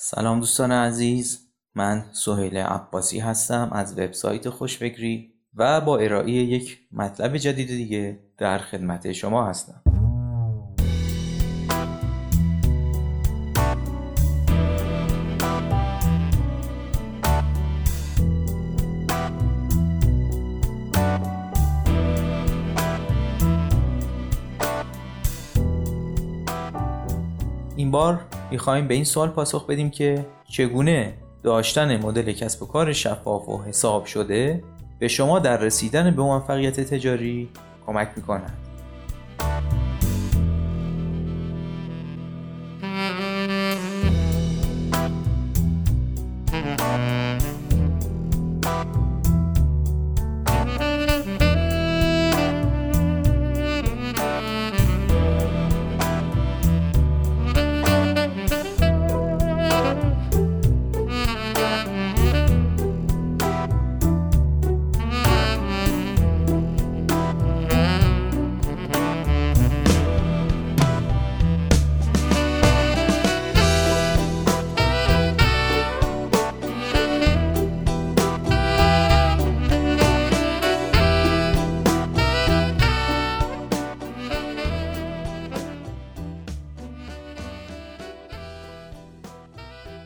سلام دوستان عزیز، من سهیل عباسی هستم از وبسایت خوشفکری و با ارائه یک مطلب جدید دیگه در خدمت شما هستم. این بار می‌خوایم به این سوال پاسخ بدیم که چگونه داشتن مدل کسب و کار شفاف و حساب شده به شما در رسیدن به موفقیت تجاری کمک می‌کند.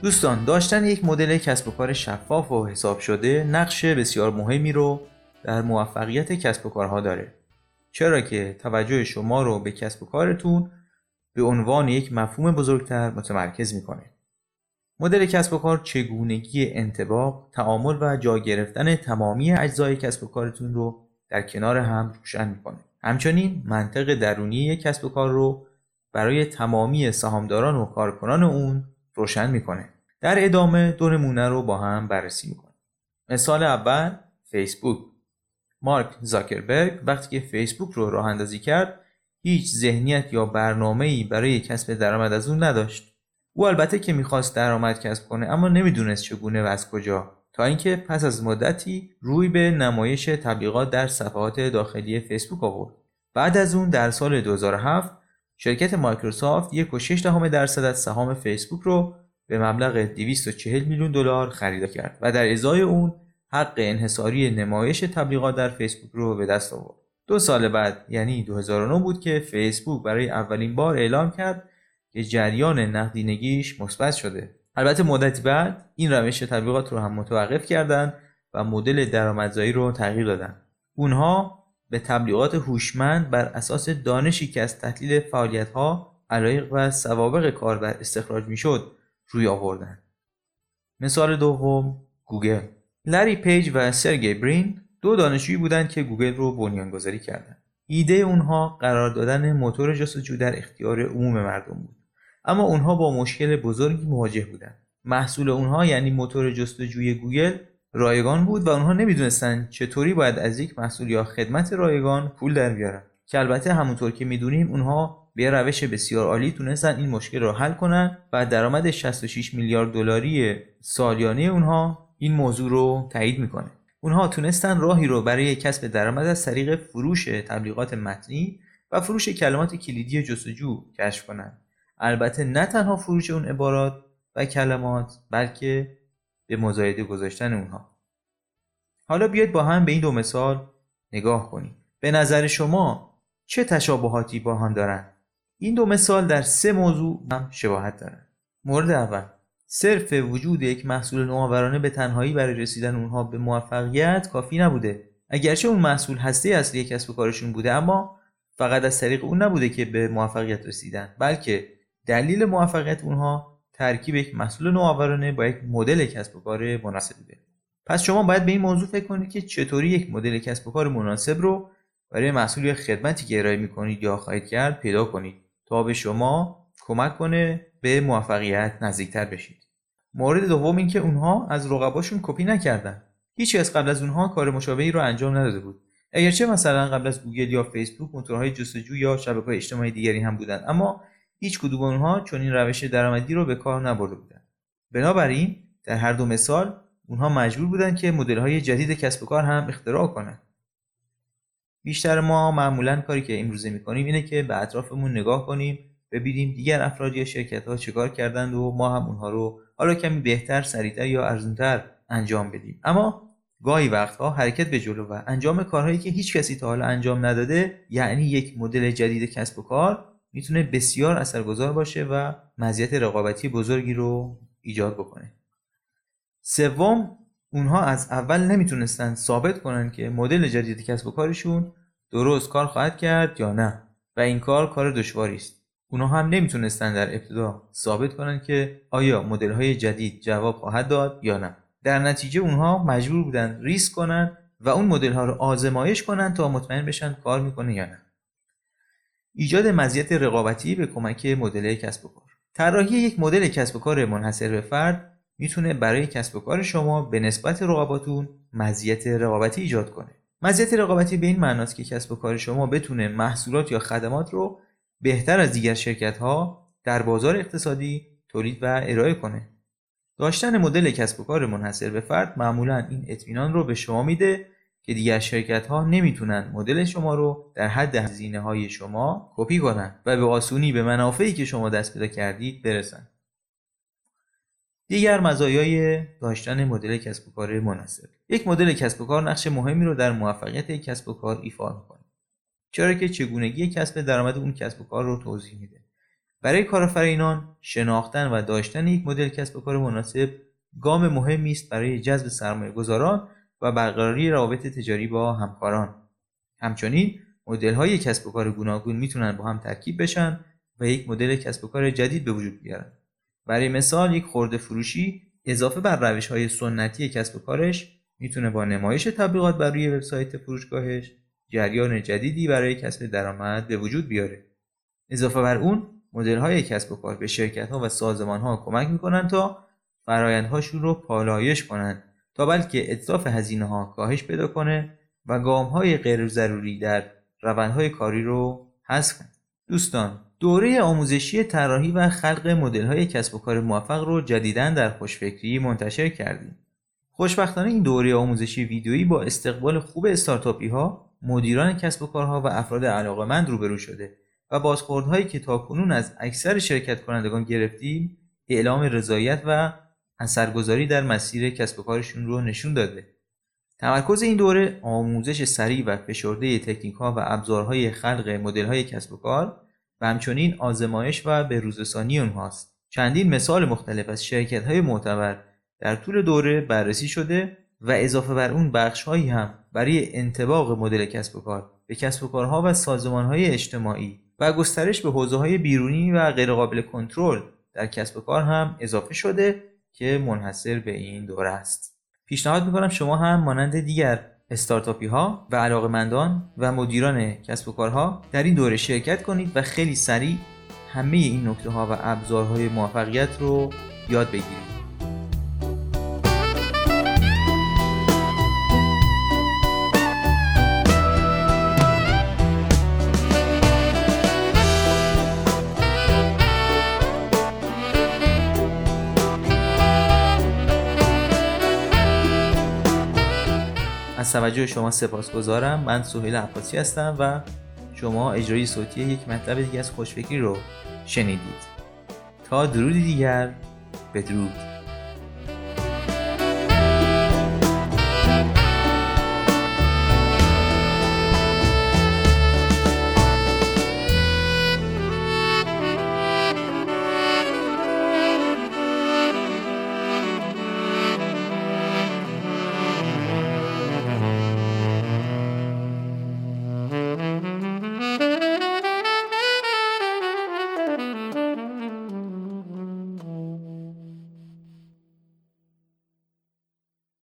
دوستان، داشتن یک مدل کسب و کار شفاف و حساب شده نقش بسیار مهمی رو در موفقیت کسب و کارها داره، چرا که توجه شما رو به کسب و کارتون به عنوان یک مفهوم بزرگتر متمرکز میکنه. مدل کسب و کار چگونگی انطباق، تعامل و جا گرفتن تمامی اجزای کسب و کارتون رو در کنار هم روشن میکنه. همچنین منطق درونی کسب و کار رو برای تمامی سهامداران و کارکنان اون روشن میکنه. در ادامه دو نمونه رو با هم بررسی میکنیم. مثال اول، فیسبوک. مارک زاکربرگ وقتی که فیسبوک رو راه اندازی کرد، هیچ ذهنیت یا برنامه‌ای برای کسب درآمد از اون نداشت. او البته که میخواست درآمد کسب کنه، اما نمیدونست چگونه و از کجا، تا اینکه پس از مدتی روی به نمایش تبلیغات در صفحات داخلی فیسبوک آورد. بعد از اون در سال 2007 شرکت مایکروسافت 1.6% از سهام فیسبوک رو به مبلغ $240 میلیون خریده کرد و در ازای اون حق انحصاری نمایش تبلیغات در فیسبوک رو به دست آورد. 2 سال بعد، یعنی 2009 بود که فیسبوک برای اولین بار اعلام کرد که جریان نقدینگیش مثبت شده. البته مدتی بعد این روش تبلیغات رو هم متوقف کردن و مدل درآمدزایی رو تغییر دادن. اونها به تبلیغات هوشمند بر اساس دانشی که از تحلیل فعالیت‌ها، علایق و سوابق کاربر استخراج می‌شد روی آوردن. مثال دوم، گوگل. لری پیج و سرگی برین 2 دانشجویی بودند که گوگل رو بنیانگذاری کردند. ایده اونها قرار دادن موتور جستجو در اختیار عموم مردم بود، اما اونها با مشکل بزرگی مواجه بودند. محصول اونها، یعنی موتور جستجوی گوگل، رایگان بود و اونها نمیدونستن چطوری باید از یک محصول یا خدمت رایگان پول در بیارن، که البته همونطور که میدونیم اونها به روش بسیار عالی تونستن این مشکل رو حل کنن و درآمد $66 میلیارد سالیانه اونها این موضوع رو تایید میکنه. اونها تونستن راهی رو برای کسب درآمد از طریق فروش تبلیغات متنی و فروش کلمات کلیدی جستجو کشف کنن. البته نه تنها فروش اون عبارات و کلمات، بلکه به مزایده گذاشتن اونها. حالا بیاید با هم به این 2 مثال نگاه کنیم. به نظر شما چه تشابهاتی با هم دارن؟ این 2 مثال در 3 موضوع هم شباهت دارن. مورد اول، صرف وجود یک محصول نوآورانه به تنهایی برای رسیدن اونها به موفقیت کافی نبوده. اگرچه اون محصول هسته اصلی کسب و کارشون بوده، اما فقط از طریق اون نبوده که به موفقیت رسیدن، بلکه دلیل موفقیت اونها ترکیب یک محصول نوآورانه با یک مدل کسب و کار مناسب بوده. پس شما باید به این موضوع فکر کنید که چطوری یک مدل کسب و کار مناسب رو برای محصول یا خدمتی که ارائه می‌کنید یا خواهید کرد پیدا کنید تا به شما کمک کنه به موفقیت نزدیکتر بشید. مورد دوم این که اونها از رقباشون کپی نکردن. هیچ کس قبل از اونها کار مشابهی رو انجام نداده بود. اگرچه مثلا قبل از گوگل یا فیسبوک موتورهای جستجو یا شبکه‌های اجتماعی دیگری هم بودن، اما هیچ کدوم اونها چون این روش درآمدی رو به کار نبرده بودن. بنابراین در هر 2 مثال اونها مجبور بودن که مدل‌های جدید کسب و کار هم اختراع کنن. بیشتر ما معمولاً کاری که امروزه می‌کنیم اینه که به اطرافمون نگاه کنیم، ببینیم دیگر افراد یا شرکت‌ها چیکار کردند و ما هم اونها رو حالا کمی بهتر، سریعتر یا ارزان‌تر انجام بدیم. اما گاهی وقتها حرکت به جلو و انجام کارهایی که هیچ کسی تا حالا انجام نداده، یعنی یک مدل جدید کسب و کار، میتونه بسیار اثرگذار باشه و مزیت رقابتی بزرگی رو ایجاد بکنه. سوم، اونها از اول نمیتونستن ثابت کنن که مدل جدید کسب و کارشون درست کار خواهد کرد یا نه و این کار دشواری است. اونها هم نمیتونستن در ابتدا ثابت کنن که آیا مدل‌های جدید جواب خواهد داد یا نه. در نتیجه اونها مجبور بودن ریسک کنن و اون مدل‌ها رو آزمایش کنن تا مطمئن بشن کار میکنه یا نه. ایجاد مزیت رقابتی به کمک مدل کسب و کار. طراحی یک مدل کسب و کار منحصر به فرد میتونه برای کسب و کار شما به نسبت رقباتون مزیت رقابتی ایجاد کنه. مزیت رقابتی به این معناست که کسب و کار شما بتونه محصولات یا خدمات رو بهتر از دیگر شرکت‌ها در بازار اقتصادی تولید و ارائه کنه. داشتن مدل کسب و کار منحصر به فرد معمولاً این اطمینان رو به شما میده که دیگر شرکت‌ها نمیتونن مدل شما رو در حد هزینه‌های شما کپی کنن و به آسونی به منافعی که شما دست پیدا کردید برسن. دیگر مزایای داشتن مدل کسب و کار مناسب. یک مدل کسب و کار نقش مهمی رو در موفقیت کسب و کار ایفا می‌کنه، چرا که چگونگی کسب درآمد اون کسب و کار رو توضیح میده. برای کارآفرینان شناختن و داشتن یک مدل کسب و کار مناسب گام مهمی است برای جذب سرمایه‌گذاران و برقراری روابط تجاری با همکاران. همچنین مدل‌های کسب و کار گوناگون میتونن با هم ترکیب بشن و یک مدل کسب و کار جدید به وجود بیارن. برای مثال یک خرده فروشی اضافه بر روش‌های سنتی کسب و کارش میتونه با نمایش تبلیغات بر روی وبسایت فروشگاهش جریان جدیدی برای کسب درآمد به وجود بیاره. اضافه بر اون مدل‌های کسب و کار به شرکت‌ها و سازمان‌ها کمک می‌کنن تا فرآیندهاشون رو پالایش کنن تا بلکه اتلاف هزینه‌ها کاهش پیدا کنه و گام‌های غیر ضروری در روندهای کاری رو حذف کنه. دوستان، دوره آموزشی طراحی و خلق مدل‌های کسب و کار موفق رو جدیداً در خوشفکری منتشر کردیم. خوشبختانه این دوره آموزشی ویدئویی با استقبال خوب استارتاپی‌ها، مدیران کسب و کارها و افراد علاقه‌مند روبرو شده و بازخوردهایی که تاکنون از اکثر شرکت کنندگان گرفتیم، اعلام رضایت و اثرگذاری در مسیر کسب و کارشون رو نشون داده. تمرکز این دوره آموزش سریع و فشرده تکنیک‌ها و ابزارهای خلق مدل‌های کسب و کار و همچنین آزمایش و به روزرسانی اونهاست. چندین مثال مختلف از شرکت‌های معتبر در طول دوره بررسی شده و اضافه بر اون بخش‌هایی هم برای انطباق مدل کسب و کار به کسب و کارها و سازمان‌های اجتماعی و گسترش به حوزه‌های بیرونی و غیرقابل کنترل در کسب و کار هم اضافه شده که منحصر به این دوره است. پیشنهاد می‌کنم شما هم مانند دیگر استارتاپی‌ها و علاقه‌مندان و مدیران کسب و کارها در این دوره شرکت کنید و خیلی سریع همه این نکته‌ها و ابزارهای موفقیت رو یاد بگیرید. از توجه شما سپاسگزارم. من سهیل عباسی هستم و شما اجرای صوتی یک مطلب دیگه از خوشفکری رو شنیدید. تا درودی دیگر، بدرود.